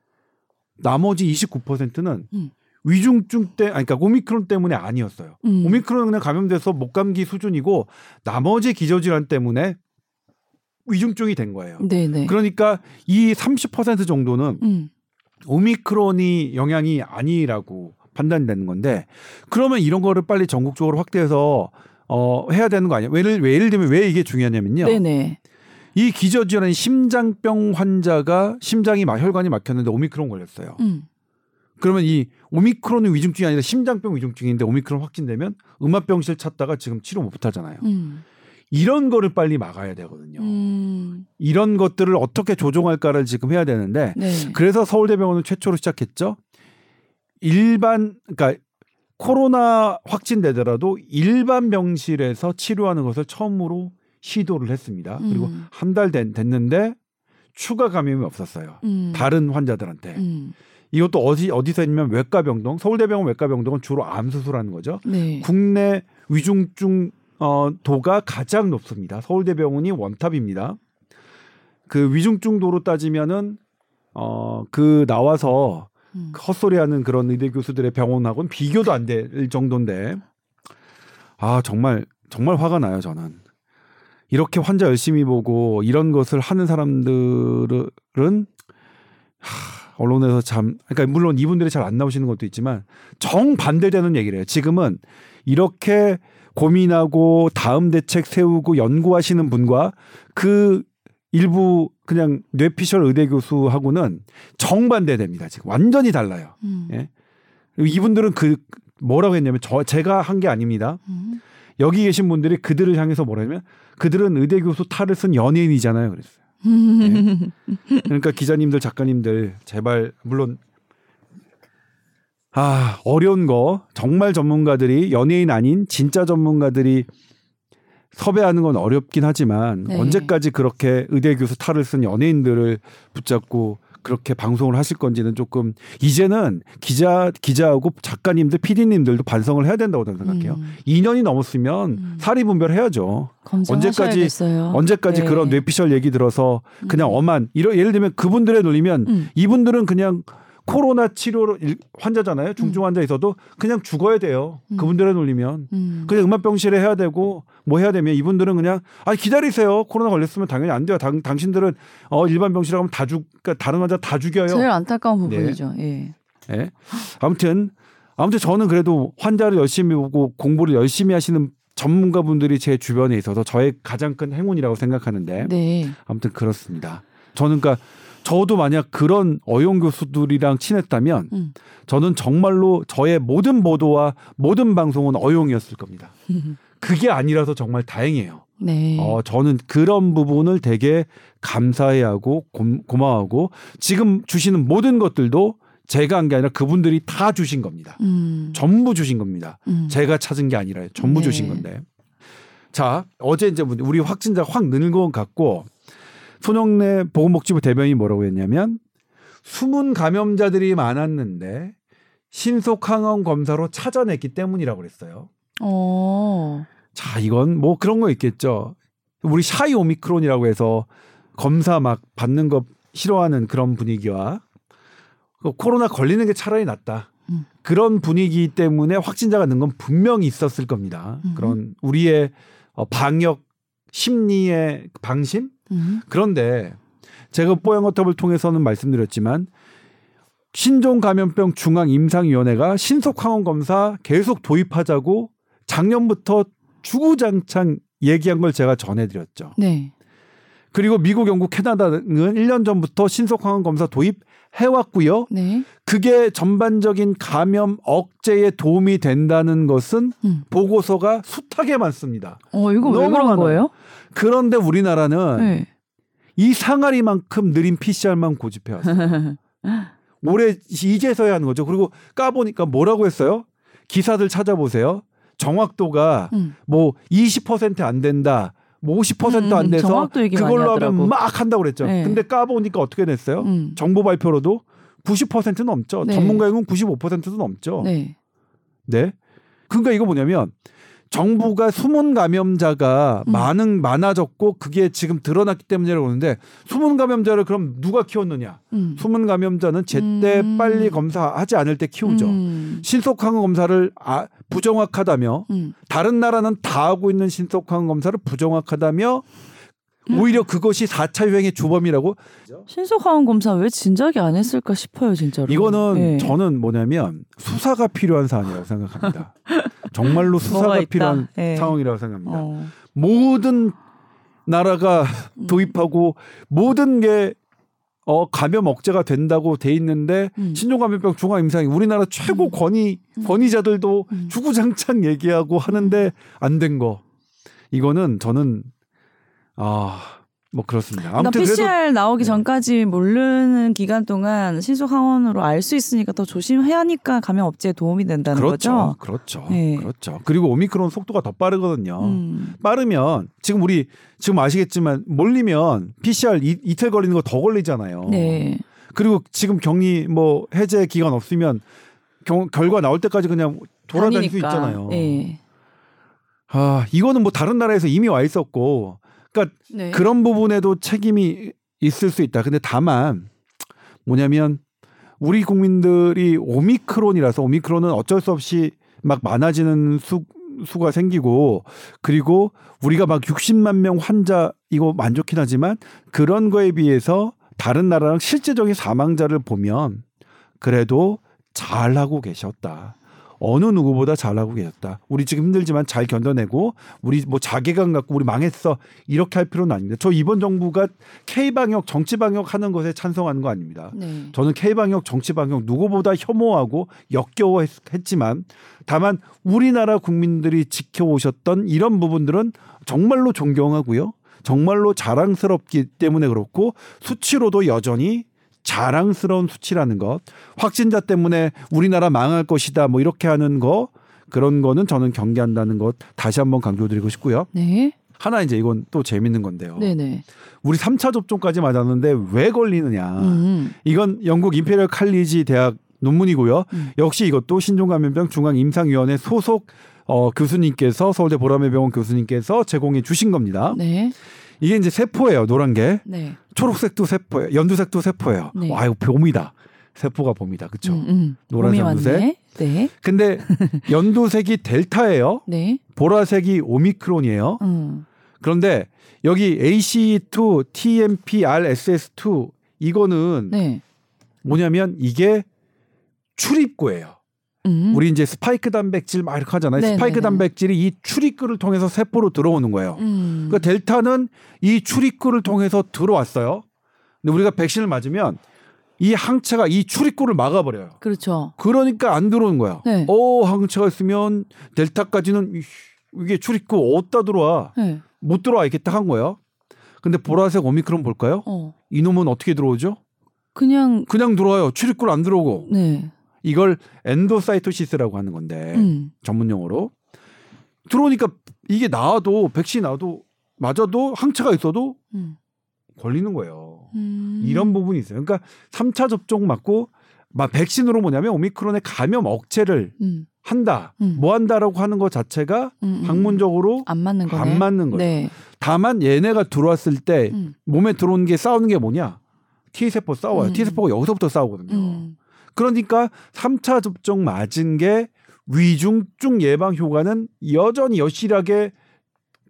나머지 이십구 퍼센트는 음. 위중증 때, 아니, 그러니까 오미크론 때문에 아니었어요. 음. 오미크론은 그냥 감염돼서 목감기 수준이고 나머지 기저질환 때문에 위중증이 된 거예요. 네네. 그러니까 이 삼십 퍼센트 정도는 음. 오미크론이 영향이 아니라고 판단되는 건데 그러면 이런 거를 빨리 전국적으로 확대해서 어, 해야 되는 거 아니에요? 예를, 예를 들면 왜 이게 중요하냐면요. 네네. 이 기저질환 심장병 환자가 심장이 막 혈관이 막혔는데 오미크론 걸렸어요. 음. 그러면 이 오미크론은 위중증이 아니라 심장병 위중증인데 오미크론 확진되면 음압병실 찾다가 지금 치료 못 하잖아요. 음. 이런 거를 빨리 막아야 되거든요. 음. 이런 것들을 어떻게 조정할까를 지금 해야 되는데 네. 그래서 서울대병원은 최초로 시작했죠. 일반 그러니까 코로나 확진되더라도 일반 병실에서 치료하는 것을 처음으로 시도를 했습니다. 음. 그리고 한 달 됐는데 추가 감염이 없었어요. 음. 다른 환자들한테. 음. 이것도 어디, 어디서 있냐면 외과병동, 서울대병원 외과병동은 주로 암수술하는 거죠. 네. 국내 위중증 어, 도가 가장 높습니다. 서울대병원이 원탑입니다. 그 위중증 도로 따지면은 어, 그 나와서 음. 헛소리하는 그런 의대 교수들의 병원하고는 비교도 안 될 정도인데 아 정말 정말 화가 나요 저는. 이렇게 환자 열심히 보고 이런 것을 하는 사람들은 하, 언론에서 참 그러니까 물론 이분들이 잘 안 나오시는 것도 있지만 정반대되는 얘기를 해요. 지금은 이렇게 고민하고 다음 대책 세우고 연구하시는 분과 그 일부 그냥 뇌피셜 의대 교수하고는 정반대됩니다. 지금 완전히 달라요. 음. 예? 이분들은 그 뭐라고 했냐면 저 제가 한 게 아닙니다. 음. 여기 계신 분들이 그들을 향해서 뭐라 하냐면 그들은 의대 교수 탈을 쓴 연예인이잖아요. 그랬어요. 네. 그러니까 기자님들 작가님들 제발 물론 아 어려운 거 정말 전문가들이 연예인 아닌 진짜 전문가들이 섭외하는 건 어렵긴 하지만 네. 언제까지 그렇게 의대 교수 탈을 쓴 연예인들을 붙잡고 그렇게 방송을 하실 건지는 조금 이제는 기자, 기자하고 작가님들, 피디님들도 반성을 해야 된다고 생각해요. 음. 이 년이 넘었으면 음. 사리분별해야죠. 언제까지 언제까지 네. 그런 뇌피셜 얘기 들어서 그냥 음. 엄한 이런 예를 들면 그분들에 놀리면 음. 이분들은 그냥 코로나 치료 환자잖아요. 중증 환자 있어도 그냥 죽어야 돼요. 음. 그분들에 놀리면 음. 그냥 음압병실에 해야 되고 뭐 해야 되면 이분들은 그냥 아 기다리세요. 코로나 걸렸으면 당연히 안 돼요. 당, 당신들은 어, 일반 병실에 가면 다 죽, 그러니까 다른 환자 다 죽여요. 제일 안타까운 부분이죠. 네. 예. 네. 아무튼 아무튼 저는 그래도 환자를 열심히 보고 공부를 열심히 하시는 전문가분들이 제 주변에 있어서 저의 가장 큰 행운이라고 생각하는데 네. 아무튼 그렇습니다. 저는 그러니까. 저도 만약 그런 어용 교수들이랑 친했다면 음. 저는 정말로 저의 모든 보도와 모든 방송은 어용이었을 겁니다. 그게 아니라서 정말 다행이에요. 네. 어, 저는 그런 부분을 되게 감사해하고 고, 고마워하고 지금 주시는 모든 것들도 제가 한 게 아니라 그분들이 다 주신 겁니다. 음. 전부 주신 겁니다. 음. 제가 찾은 게 아니라 전부 네. 주신 건데. 자, 어제 이제 우리 확진자가 확 느는 것 같고 손영래 보건복지부 대변인이 뭐라고 했냐면 숨은 감염자들이 많았는데 신속 항원 검사로 찾아냈기 때문이라고 그랬어요. 오. 자, 이건 뭐 그런 거 있겠죠. 우리 샤이 오미크론이라고 해서 검사 막 받는 거 싫어하는 그런 분위기와 코로나 걸리는 게 차라리 낫다. 음. 그런 분위기 때문에 확진자가 는 건 분명히 있었을 겁니다. 음. 그런 우리의 방역 심리의 방심? 음. 그런데 제가 뽀얀거탑을 통해서는 말씀드렸지만 신종감염병 중앙임상위원회가 신속항원검사 계속 도입하자고 작년부터 주구장창 얘기한 걸 제가 전해드렸죠. 네. 그리고 미국, 영국, 캐나다 등은 일 년 전부터 신속항원검사 도입해왔고요. 네. 그게 전반적인 감염 억제에 도움이 된다는 것은 음. 보고서가 숱하게 많습니다. 어, 이거 왜 그런 많아요. 거예요? 그런데 우리나라는 네. 이 상아리만큼 느린 피씨알만 고집해왔어요. 올해 이제서야 하는 거죠. 그리고 까보니까 뭐라고 했어요? 기사들 찾아보세요. 정확도가 음. 뭐 이십 퍼센트 안 된다. 뭐 오십 퍼센트 안 돼서 음, 그걸로 하면 막 한다고 그랬죠. 네. 근데 까보니까 어떻게 됐어요? 음. 정보 발표로도 구십 퍼센트 넘죠. 네. 전문가용은 구십오 퍼센트도 넘죠. 네. 네. 그러니까 이거 뭐냐면 정부가 숨은 감염자가 음. 많은, 많아졌고 그게 지금 드러났기 때문이라고 그러는데 숨은 감염자를 그럼 누가 키웠느냐. 음. 숨은 감염자는 제때 음. 빨리 검사하지 않을 때 키우죠. 음. 신속항원 검사를 아, 부정확하다며 음. 다른 나라는 다 하고 있는 신속항원 검사를 부정확하다며 음. 오히려 그것이 사 차 유행의 주범이라고. 신속항원 검사 왜 진작에 안 했을까 싶어요. 진짜로. 이거는 네. 저는 뭐냐면 수사가 필요한 사안이라고 생각합니다. 정말로 수사가 필요한 네. 상황이라고 생각합니다. 어. 모든 나라가 도입하고 음. 모든 게 어, 감염 억제가 된다고 돼 있는데 음. 신종감염병 중앙임상위 우리나라 최고 권위, 음. 권위자들도 음. 주구장창 얘기하고 하는데 안 된 거. 이거는 저는 아, 뭐 그렇습니다. 아무튼 그러니까 피씨알 그래도, 나오기 네. 전까지 모르는 기간 동안 신속항원으로 알 수 있으니까 더 조심해야 하니까 감염 업체에 도움이 된다는 그렇죠, 거죠. 그렇죠. 네. 그렇죠. 그리고 오미크론 속도가 더 빠르거든요. 음. 빠르면 지금 우리 지금 아시겠지만 몰리면 피씨알 이, 이틀 걸리는 거 더 걸리잖아요. 네. 그리고 지금 격리 뭐 해제 기간 없으면 경, 결과 나올 때까지 그냥 돌아다닐 아니니까. 수 있잖아요. 네. 아, 이거는 뭐 다른 나라에서 이미 와 있었고 그러니까 네. 그런 부분에도 책임이 있을 수 있다. 근데 다만 뭐냐면 우리 국민들이 오미크론이라서 오미크론은 어쩔 수 없이 막 많아지는 수, 수가 생기고 그리고 우리가 막 육십만 명 환자 이거 많긴 하지만 그런 거에 비해서 다른 나라랑 실제적인 사망자를 보면 그래도 잘하고 계셨다. 어느 누구보다 잘하고 계셨다. 우리 지금 힘들지만 잘 견뎌내고 우리 뭐 자괴감 갖고 우리 망했어 이렇게 할 필요는 아닙니다. 저 이번 정부가 K방역 정치방역 하는 것에 찬성하는 거 아닙니다. 네. 저는 K방역 정치방역 누구보다 혐오하고 역겨워했지만 다만 우리나라 국민들이 지켜오셨던 이런 부분들은 정말로 존경하고요. 정말로 자랑스럽기 때문에 그렇고 수치로도 여전히 자랑스러운 수치라는 것, 확진자 때문에 우리나라 망할 것이다, 뭐 이렇게 하는 거 그런 거는 저는 경계한다는 것 다시 한번 강조드리고 싶고요. 네. 하나 이제 이건 또 재밌는 건데요. 네네. 우리 삼 차 접종까지 맞았는데 왜 걸리느냐? 음. 이건 영국 임페리얼 칼리지 대학 논문이고요. 음. 역시 이것도 신종감염병 중앙임상위원회 소속 어, 교수님께서 서울대 보라매병원 교수님께서 제공해 주신 겁니다. 네. 이게 이제 세포예요. 노란 게. 네. 초록색도 세포예요. 연두색도 세포예요. 네. 와, 이거 봄이다. 세포가 봄이다. 그렇죠? 음, 음. 노란색, 연두색. 네. 근데 연두색이 델타예요. 네. 보라색이 오미크론이에요. 음. 그런데 여기 에이씨이 투, 티엠피알에스에스 투 이거는 네. 뭐냐면 이게 출입구예요. 음. 우리 이제 스파이크 단백질 막 이렇게 하잖아요. 네네네. 스파이크 단백질이 이 출입구를 통해서 세포로 들어오는 거예요. 음. 그러니까 델타는 이 출입구를 통해서 들어왔어요. 근데 우리가 백신을 맞으면 이 항체가 이 출입구를 막아버려요. 그렇죠. 그러니까 안 들어오는 거야. 네. 어, 항체가 있으면 델타까지는 이게 출입구 어디다 들어와. 네. 못 들어와 이렇게 딱 한 거예요. 근데 보라색 오미크론 볼까요? 어. 이놈은 어떻게 들어오죠? 그냥. 그냥 들어와요. 출입구를 안 들어오고. 네. 이걸 엔도사이토시스라고 하는 건데 음. 전문 용어로 들어오니까 이게 나와도 백신 나와도 맞아도 항체가 있어도 음. 걸리는 거예요. 음. 이런 부분이 있어요. 그러니까 삼 차 접종 맞고 막 백신으로 뭐냐면 오미크론의 감염 억제를 음. 한다. 음. 뭐 한다라고 하는 것 자체가 음. 학문적으로 안 맞는 거네. 안 맞는 거예요. 네. 다만 얘네가 들어왔을 때 음. 몸에 들어온 게 싸우는 게 뭐냐? T세포 싸워요. 음. T세포가 여기서부터 싸우거든요. 음. 그러니까 삼 차 접종 맞은 게 위중증 예방 효과는 여전히 여실하게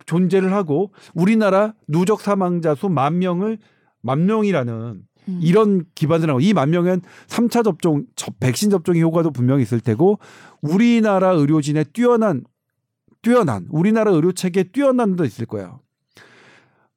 존재를 하고 우리나라 누적 사망자 수 만 명을 만 명이라는 음. 이런 기반을 하고 이 만 명은 삼 차 접종, 백신 접종의 효과도 분명히 있을 테고 우리나라 의료진의 뛰어난 뛰어난 우리나라 의료 체계의 뛰어난 도 있을 거예요.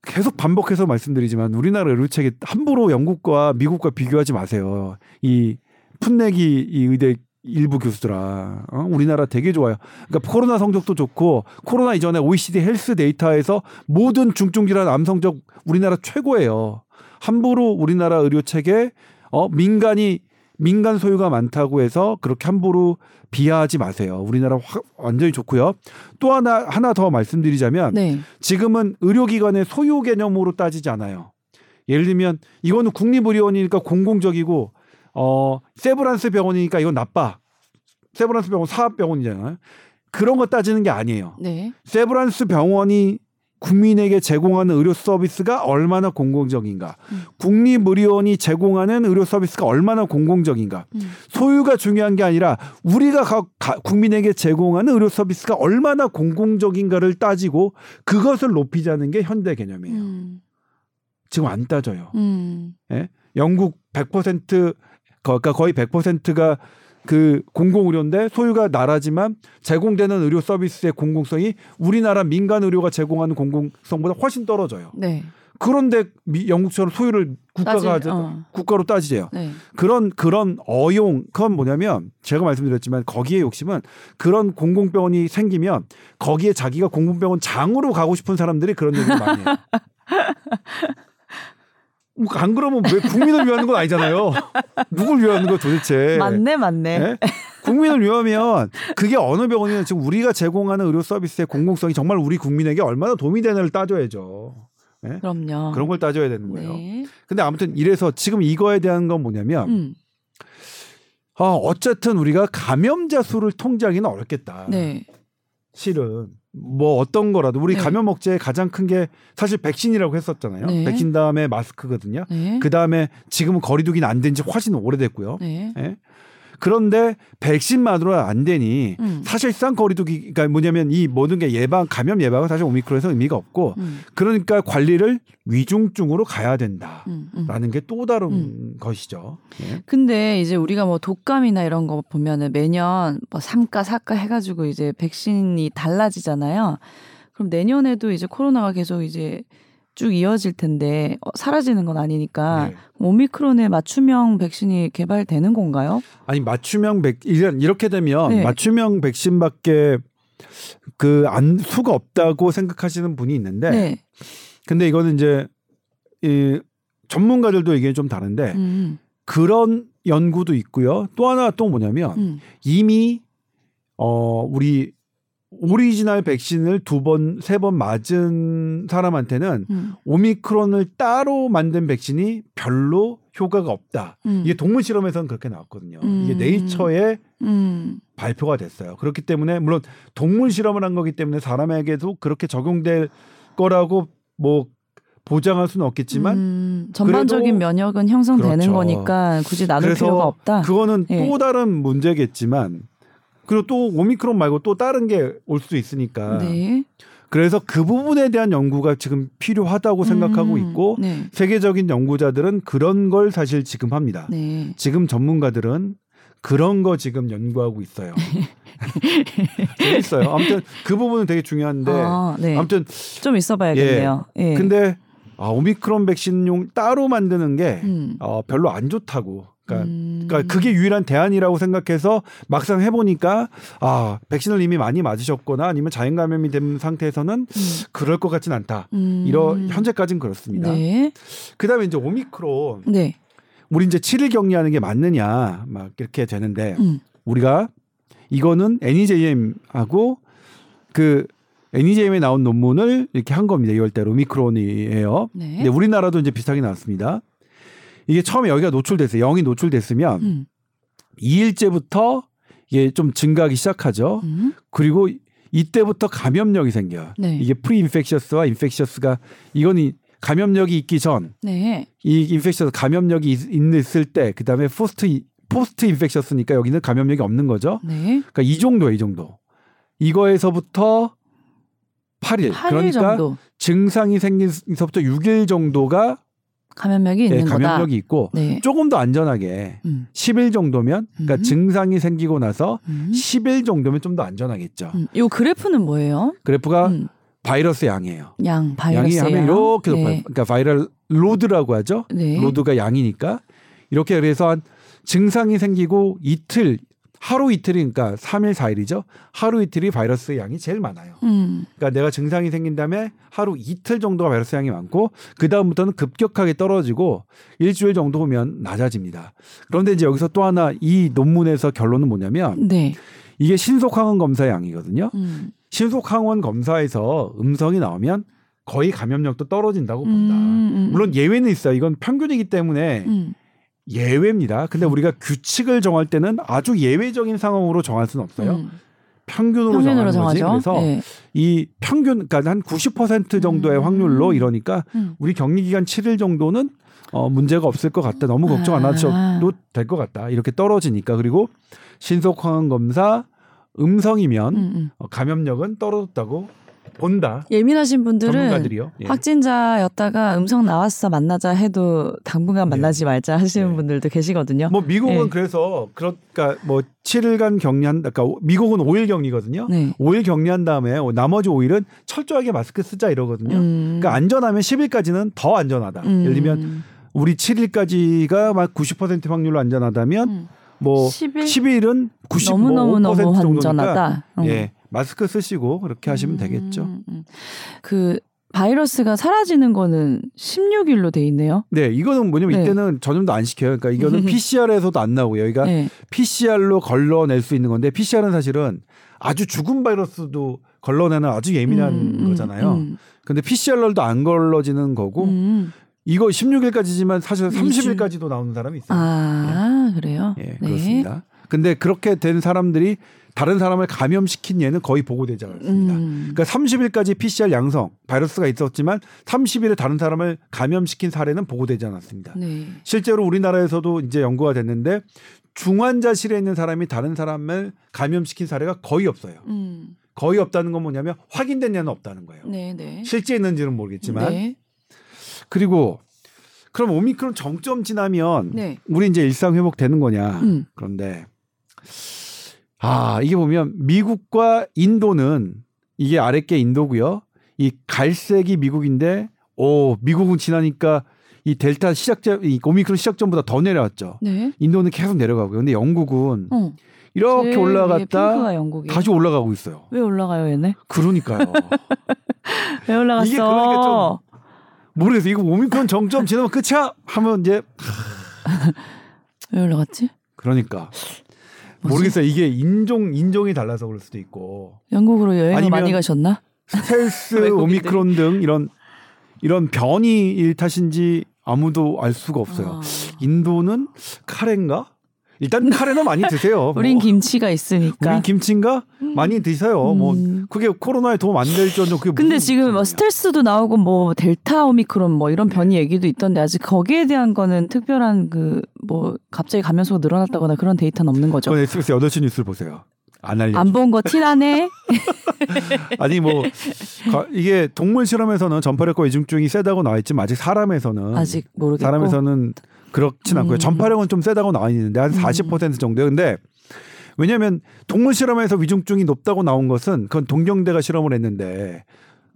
계속 반복해서 말씀드리지만 우리나라 의료 체계 함부로 영국과 미국과 비교하지 마세요. 이 풋내기 이 의대 일부 교수들아, 어? 우리나라 되게 좋아요. 그러니까 코로나 성적도 좋고 코로나 이전에 오이시디 헬스 데이터에서 모든 중증질환 암 성적 우리나라 최고예요. 함부로 우리나라 의료 체계 어? 민간이 민간 소유가 많다고 해서 그렇게 함부로 비하하지 마세요. 우리나라 화, 완전히 좋고요. 또 하나 하나 더 말씀드리자면 네. 지금은 의료기관의 소유 개념으로 따지지 않아요. 예를 들면 이거는 국립의료원이니까 공공적이고 어, 세브란스병원이니까 이건 나빠. 세브란스병원 사업병원이잖아요. 그런 거 따지는 게 아니에요. 네. 세브란스병원이 국민에게 제공하는 의료 서비스가 얼마나 공공적인가, 음. 국립의료원이 제공하는 의료 서비스가 얼마나 공공적인가, 음. 소유가 중요한 게 아니라 우리가 가, 가, 국민에게 제공하는 의료 서비스가 얼마나 공공적인가를 따지고 그것을 높이자는 게 현대 개념이에요. 음. 지금 안 따져요. 음. 예? 영국 백 퍼센트 그러니까 거의 백 퍼센트가 그 공공의료인데 소유가 나라지만 제공되는 의료 서비스의 공공성이 우리나라 민간 의료가 제공하는 공공성보다 훨씬 떨어져요. 네. 그런데 미, 영국처럼 소유를 국가가 따질, 어. 국가로 따지죠. 네. 그런 그런 어용 그건 뭐냐면 제가 말씀드렸지만 거기에 욕심은 그런 공공병원이 생기면 거기에 자기가 공공병원 장으로 가고 싶은 사람들이 그런 얘기를 많이 해요. 안 그러면 왜 국민을 위하는 건 아니잖아요. 누굴 위하는 거 도대체. 맞네, 맞네. 네? 국민을 위하면 그게 어느 병원이냐. 지금 우리가 제공하는 의료 서비스의 공공성이 정말 우리 국민에게 얼마나 도움이 되는지를 따져야죠. 네? 그럼요. 그런 걸 따져야 되는 거예요. 네. 근데 아무튼 이래서 지금 이거에 대한 건 뭐냐면 음. 어, 어쨌든 우리가 감염자 수를 통제하기는 어렵겠다. 네. 실은. 뭐 어떤 거라도 우리 네. 감염 억제의 가장 큰 게 사실 백신이라고 했었잖아요. 네. 백신 다음에 마스크거든요. 네. 그 다음에 지금은 거리두기는 안 된 지 훨씬 오래됐고요. 네. 네. 그런데 백신만으로는 안 되니 음. 사실상 거리두기가 뭐냐면 이 모든 게 예방 감염 예방은 사실 오미크론에서 의미가 없고 음. 그러니까 관리를 위중증으로 가야 된다라는 음. 게 또 다른 음. 것이죠. 네. 근데 이제 우리가 뭐 독감이나 이런 거 보면은 매년 뭐 삼가 사가 해가지고 이제 백신이 달라지잖아요. 그럼 내년에도 이제 코로나가 계속 이제 쭉 이어질 텐데 어, 사라지는 건 아니니까 네. 오미크론의 맞춤형 백신이 개발되는 건가요? 아니 맞춤형 백 이렇게 되면 네. 맞춤형 백신밖에 그 안 수가 없다고 생각하시는 분이 있는데 네. 근데 이거는 이제 이 전문가들도 이게 좀 다른데 음. 그런 연구도 있고요. 또 하나 또 뭐냐면 음. 이미 어 우리 오리지널 백신을 두 번, 세 번 맞은 사람한테는 음. 오미크론을 따로 만든 백신이 별로 효과가 없다. 음. 이게 동물 실험에서는 그렇게 나왔거든요. 음. 이게 네이처에 음. 발표가 됐어요. 그렇기 때문에 물론 동물 실험을 한 거기 때문에 사람에게도 그렇게 적용될 거라고 뭐 보장할 수는 없겠지만 음, 전반적인 면역은 형성되는 그렇죠. 거니까 굳이 나눌 필요가 없다. 그거는 예. 또 다른 문제겠지만 그리고 또 오미크론 말고 또 다른 게 올 수도 있으니까. 네. 그래서 그 부분에 대한 연구가 지금 필요하다고 생각하고 음, 있고 네. 세계적인 연구자들은 그런 걸 사실 지금 합니다. 네. 지금 전문가들은 그런 거 지금 연구하고 있어요. 재밌어요. 아무튼 그 부분은 되게 중요한데 아, 네. 아무튼 좀 있어봐야겠네요. 예. 예. 근데 아, 오미크론 백신용 따로 만드는 게 음. 어, 별로 안 좋다고. 그러니까, 음. 그러니까 그게 유일한 대안이라고 생각해서 막상 해보니까 아 백신을 이미 많이 맞으셨거나 아니면 자연 감염이 된 상태에서는 음. 그럴 것 같진 않다. 음. 이러 현재까지는 그렇습니다. 네. 그다음에 이제 오미크론, 네. 우리 이제 칠 일 격리하는 게 맞느냐 막 이렇게 되는데 음. 우리가 이거는 엔이제이엠하고 그 엔이제이엠에 나온 논문을 이렇게 한 겁니다. 이월달 오미크론이에요. 네. 근데 우리나라도 이제 비슷하게 나왔습니다. 이게 처음에 여기가 노출됐어요. 영이 노출됐으면 음. 이 일째부터 이게 좀 증가하기 시작하죠. 음. 그리고 이때부터 감염력이 생겨요. 네. 이게 프리인펙셔스와 인펙셔스가 이건 감염력이 있기 전, 네. 이 인펙셔스 감염력이 있, 있을 때, 그 다음에 포스트 포스트 인펙셔스니까 여기는 감염력이 없는 거죠. 네. 그러니까 이 정도예요, 이 정도. 이거에서부터 팔 일. 팔 일 그러니까 정도. 증상이 생긴서부터 육 일 정도가 감염력이 있는 네, 감염력이 거다. 감염력이 있고 네. 조금 더 안전하게 음. 십 일 정도면 그러니까 음. 증상이 생기고 나서 음. 십 일 정도면 좀 더 안전하겠죠. 음. 이 그래프는 뭐예요? 그래프가 음. 바이러스 양이에요. 양, 바이러스 양이 하면 양. 이렇게 높아요. 네. 그러니까 바이럴 로드라고 하죠. 네. 로드가 양이니까 이렇게 그래서 한 증상이 생기고 이틀, 하루 이틀이니까 삼 일, 사 일이죠. 하루 이틀이 바이러스 양이 제일 많아요. 음. 그러니까 내가 증상이 생긴 다음에 하루 이틀 정도가 바이러스 양이 많고 그 다음부터는 급격하게 떨어지고 일주일 정도 보면 낮아집니다. 그런데 이제 여기서 또 하나 이 논문에서 결론은 뭐냐면 네. 이게 신속항원 검사 양이거든요. 음. 신속항원 검사에서 음성이 나오면 거의 감염력도 떨어진다고 본다. 음, 음. 물론 예외는 있어요. 이건 평균이기 때문에 음. 예외입니다. 근데 우리가 규칙을 정할 때는 아주 예외적인 상황으로 정할 수는 없어요. 음. 평균으로, 평균으로 정하는 거지. 그래서 네. 이 평균, 그러니까 한 구십 퍼센트 정도의 음. 확률로 이러니까 음. 우리 격리기간 칠 일 정도는 어, 문제가 없을 것 같다. 너무 걱정 안 하셔도 될 것 같다. 이렇게 떨어지니까. 그리고 신속항원검사 음성이면 음. 어, 감염력은 떨어졌다고 본다. 예민하신 분들은 전문가들이요. 예. 확진자였다가 음성 나왔어 만나자 해도 당분간 만나지 예. 말자 하시는 예. 분들도 계시거든요. 뭐 미국은 예. 그래서 그러니까 뭐 칠 일간 격리한, 그러니까 미국은 오 일 격리거든요. 네. 오 일 격리한 다음에 나머지 오 일은 철저하게 마스크 쓰자 이러거든요. 음. 그러니까 안전하면 십 일까지는 더 안전하다. 음. 예를 들면 우리 칠 일까지가 막 구십 퍼센트 확률로 안전하다면 음. 뭐 십 일? 십 일은 구십오 퍼센트 너무너무 너무 정도니까 안전하다. 음. 예. 마스크 쓰시고 그렇게 하시면 음, 되겠죠. 그 바이러스가 사라지는 거는 십육 일로 돼 있네요. 네, 이거는 뭐냐면 네. 이때는 전염도 안 시켜요. 그러니까 이거는 피씨알에서도 안 나오고요. 그러니까 네. 피씨알로 걸러낼 수 있는 건데 피씨알은 사실은 아주 죽은 바이러스도 걸러내는 아주 예민한 음, 음, 거잖아요. 음. 근데 피씨알로도 안 걸러지는 거고 음. 이거 십육 일까지지만 사실 삼십 일까지도 나오는 사람이 있어요. 아, 네. 그래요? 예, 네. 그렇습니다. 근데 그렇게 된 사람들이 다른 사람을 감염시킨 예는 거의 보고되지 않았습니다. 음. 그러니까 삼십 일까지 피씨알 양성, 바이러스가 있었지만 삼십 일에 다른 사람을 감염시킨 사례는 보고되지 않았습니다. 네. 실제로 우리나라에서도 이제 연구가 됐는데 중환자실에 있는 사람이 다른 사람을 감염시킨 사례가 거의 없어요. 음. 거의 없다는 건 뭐냐면 확인된 예는 없다는 거예요. 네, 네. 실제 있는지는 모르겠지만. 네. 그리고 그럼 오미크론 정점 지나면 네. 우리 이제 일상 회복되는 거냐. 음. 그런데 아, 이게 보면 미국과 인도는 이게 아랫게 인도고요. 이 갈색이 미국인데 오, 미국은 지나니까 이 델타 시작점, 이 오미크론 시작점보다 더 내려왔죠. 네. 인도는 계속 내려가고요. 근데 영국은 어. 이렇게 올라갔다 다시 올라가고 있어요. 왜 올라가요, 얘네? 그러니까요. 왜 올라갔어? 이게 그러니까 좀 모르겠어요. 이거 오미크론 정점 지나면 끝이야? 하면 이제 왜 올라갔지? 그러니까. 뭐지? 모르겠어요. 이게 인종 인종이 달라서 그럴 수도 있고. 영국으로 여행을 많이 가셨나? 스텔스 오미크론 등 이런 이런 변이일 탓인지 아무도 알 수가 없어요. 아. 인도는 카레인가? 일단 카레는 많이 드세요. 우린 뭐. 김치가 있으니까. 우린 김치인가? 음. 많이 드세요. 음. 뭐 그게 코로나에 도움 안 될지언정 그게. 근데 지금 뭐 스텔스도 나오고 뭐 델타 오미크론 뭐 이런 변이 얘기도 있던데 아직 거기에 대한 거는 특별한 그 뭐 갑자기 감염수가 늘어났다거나 그런 데이터는 없는 거죠. 그건 에스비에스 여덟 시 뉴스를 보세요. 안 알려. 안 본 거 티나네. 아니 뭐 이게 동물 실험에서는 전파력과 이중증이 세다고 나와 있지만 아직 사람에서는 아직 모르겠고. 사람에서는 그렇진 음. 않고요. 전파력은 좀 세다고 나와 있는데 한 사십 퍼센트 정도요. 근데 왜냐하면 동물 실험에서 위중증이 높다고 나온 것은 그건 동경대가 실험을 했는데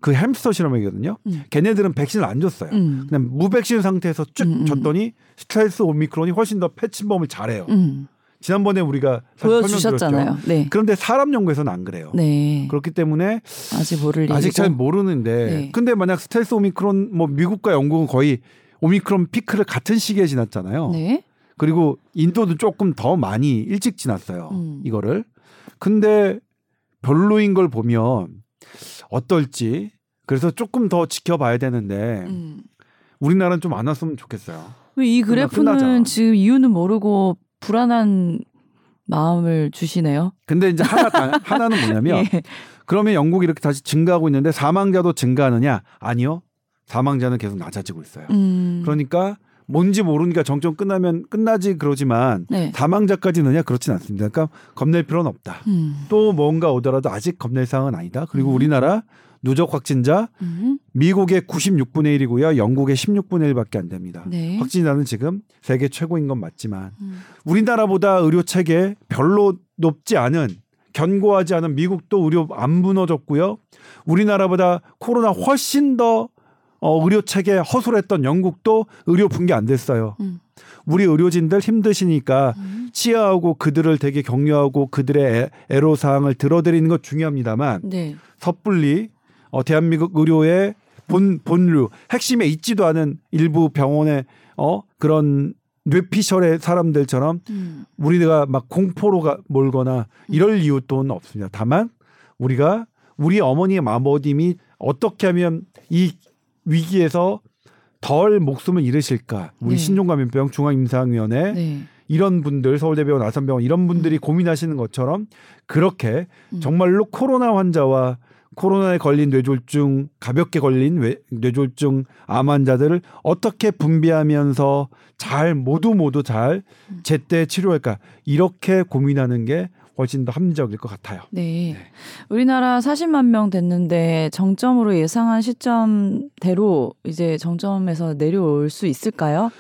그 햄스터 실험이거든요. 음. 걔네들은 백신을 안 줬어요. 음. 그냥 무백신 상태에서 쭉 음. 줬더니 스텔스 오미크론이 훨씬 더 패침범을 잘해요. 음. 지난번에 우리가 보여주셨잖아요. 네. 그런데 사람 연구에서는 안 그래요. 네. 그렇기 때문에 아직 모를 아직 일이고. 잘 모르는데 네. 근데 만약 스텔스 오미크론 뭐 미국과 영국은 거의 오미크론 피크를 같은 시기에 지났잖아요. 네. 그리고 인도도 조금 더 많이 일찍 지났어요. 음. 이거를. 근데 별로인 걸 보면 어떨지 그래서 조금 더 지켜봐야 되는데 음. 우리나라는 좀 안 왔으면 좋겠어요. 이 그래프는 끝나자. 지금 이유는 모르고 불안한 마음을 주시네요. 근데 이제 하나, 하나는 뭐냐면 예. 그러면 영국이 이렇게 다시 증가하고 있는데 사망자도 증가하느냐? 아니요. 사망자는 계속 낮아지고 있어요. 음. 그러니까 뭔지 모르니까 정점 끝나면 끝나지 그러지만 네. 사망자까지 느냐 그렇진 않습니다. 그러니까 겁낼 필요는 없다. 음. 또 뭔가 오더라도 아직 겁낼 상황은 아니다. 그리고 음. 우리나라 누적 확진자 음. 미국의 구십육분의 일이고요. 영국의 십육분의 일밖에 안 됩니다. 네. 확진자는 지금 세계 최고인 건 맞지만 음. 우리나라보다 의료체계 별로 높지 않은 견고하지 않은 미국도 의료 안 무너졌고요. 우리나라보다 코로나 훨씬 더 어, 의료체계 허술했던 영국도 의료 붕괴 안 됐어요. 음. 우리 의료진들 힘드시니까 음. 치아하고 그들을 되게 격려하고 그들의 애로사항을 들어드리는 것 중요합니다만 네. 섣불리 어, 대한민국 의료의 본, 본류 핵심에 있지도 않은 일부 병원의 어, 그런 뇌피셜의 사람들처럼 음. 우리가 막 공포로 가, 몰거나 이럴 음. 이유도 없습니다. 다만 우리가 우리 어머니의 마모님이 어떻게 하면 이 위기에서 덜 목숨을 잃으실까. 우리 네. 신종감염병 중앙임상위원회 네. 이런 분들 서울대병원 아산병원 이런 분들이 음. 고민하시는 것처럼 그렇게 음. 정말로 코로나 환자와 코로나에 걸린 뇌졸중 가볍게 걸린 뇌, 뇌졸중 암 환자들을 어떻게 분비하면서 잘 모두 모두 잘 제때 치료할까 이렇게 고민하는 게 훨씬 더 합리적일 것 같아요. 네. 네. 우리나라 사십만 명 됐는데 정점으로 예상한 시점대로 이제 정점에서 내려올 수 있을까요?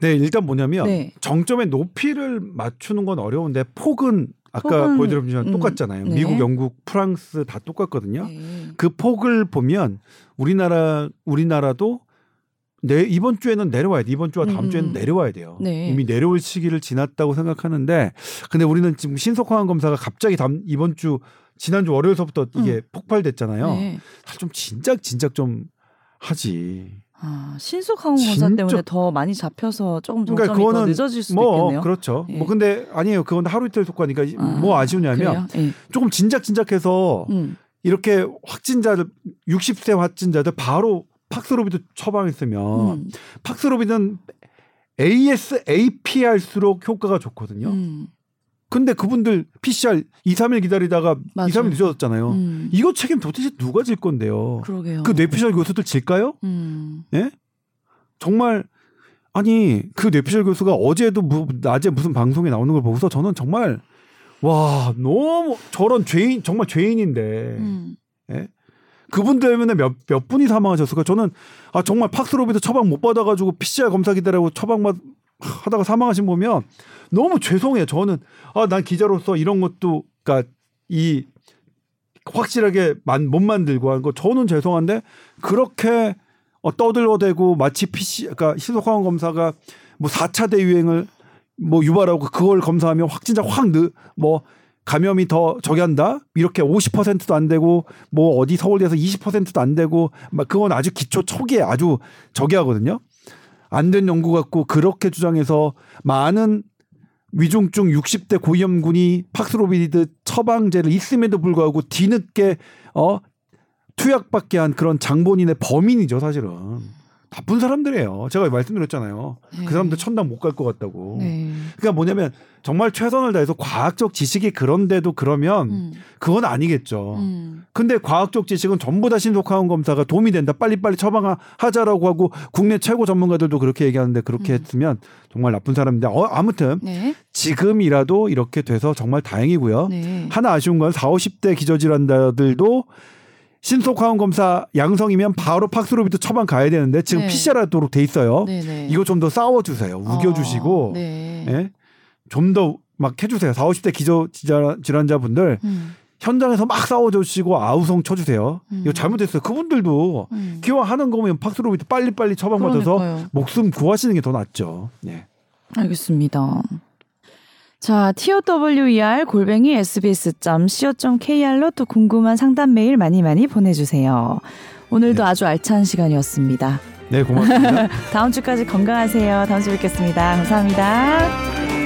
네. 일단 뭐냐면 네. 정점의 높이를 맞추는 건 어려운데 폭은 아까 폭은, 보여드렸지만 음, 똑같잖아요. 네. 미국, 영국, 프랑스 다 똑같거든요. 네. 그 폭을 보면 우리나라, 우리나라도 내, 이번 주에는 내려와야 돼. 이번 주와 다음 음. 주에는 내려와야 돼요. 네. 이미 내려올 시기를 지났다고 생각하는데 근데 우리는 지금 신속항원 검사가 갑자기 다음, 이번 주 지난주 월요일서부터 음. 이게 폭발됐잖아요. 네. 좀 진작 진작 좀 하지. 아, 신속항원 검사 때문에 더 많이 잡혀서 조금 정점이 그러니까 더 늦어질 수도 뭐, 있겠네요. 그렇죠. 예. 뭐 근데 아니에요. 그건 하루 이틀 속과니까 아, 뭐 아쉬우냐면 예. 조금 진작 진작해서 음. 이렇게 확진자들 육십 세 확진자들 바로 팍스로비도 처방했으면 음. 팍스로비는 에이에스 에이피할수록 효과가 좋거든요. 음. 근데 그분들 피씨알 이삼일 기다리다가 맞아요. 이삼일 늦어졌잖아요. 음. 이거 책임 도대체 누가 질 건데요. 그러게요. 그 뇌피셜 교수들 질까요? 음. 예? 정말 아니 그 뇌피셜 교수가 어제도 무, 낮에 무슨 방송에 나오는 걸 보고서 저는 정말 와 너무 저런 죄인 정말 죄인인데 음. 예? 그분들 때문에 몇, 몇 분이 사망하셨을까? 저는 아 정말 팍스로비도 처방 못 받아가지고 피씨알 검사 기다리고 처방만 하다가 사망하신 보면 너무 죄송해요. 저는 아, 난 기자로서 이런 것도 그러니까 이 확실하게 만, 못 만들고 한 거 저는 죄송한데 그렇게 어, 떠들어대고 마치 피씨 그러니까 신속항원 검사가 뭐 사 차 대유행을 뭐 유발하고 그걸 검사하면 확진자 확 느 뭐 감염이 더 저기 한다 이렇게 오십 퍼센트도 안 되고 뭐 어디 서울대에서 이십 퍼센트도 안 되고 막 그건 아주 기초 초기에 아주 저기 하거든요. 안 된 연구 갖고 그렇게 주장해서 많은 위중증 육십 대 고위험군이 팍스로비드 처방제를 있음에도 불구하고 뒤늦게 어, 투약받게 한 그런 장본인의 범인이죠. 사실은 나쁜 사람들이에요. 제가 말씀드렸잖아요. 네. 그 사람들 천당 못 갈 것 같다고. 네. 그러니까 뭐냐면 정말 최선을 다해서 과학적 지식이 그런데도 그러면 음. 그건 아니겠죠. 음. 근데 과학적 지식은 전부 다 신속항원 검사가 도움이 된다. 빨리빨리 처방하자라고 하고 국내 최고 전문가들도 그렇게 얘기하는데 그렇게 음. 했으면 정말 나쁜 사람인데 어, 아무튼 네. 지금이라도 이렇게 돼서 정말 다행이고요. 네. 하나 아쉬운 건 사오십 대 기저질환자들도 신속항원 검사 양성이면 바로 팍스로비드 처방 가야 되는데 지금 네. 피씨알 하도록 돼 있어요. 네네. 이거 좀 더 싸워주세요. 우겨주시고 어, 네. 예? 좀 더 막 해주세요. 사오십 대 기저질환자분들 음. 현장에서 막 싸워주시고 아우성 쳐주세요. 음. 이거 잘못했어요. 그분들도 음. 기왕 하는 거면 팍스로비드 빨리빨리 처방받아서 그러니까요. 목숨 구하시는 게 더 낫죠. 예. 알겠습니다. 자, tower 골뱅이 에스비에스 닷 씨오 닷 케이알로 또 궁금한 상담 메일 많이 많이 보내주세요. 오늘도 네. 아주 알찬 시간이었습니다. 네, 고맙습니다. 다음 주까지 건강하세요. 다음 주에 뵙겠습니다. 감사합니다.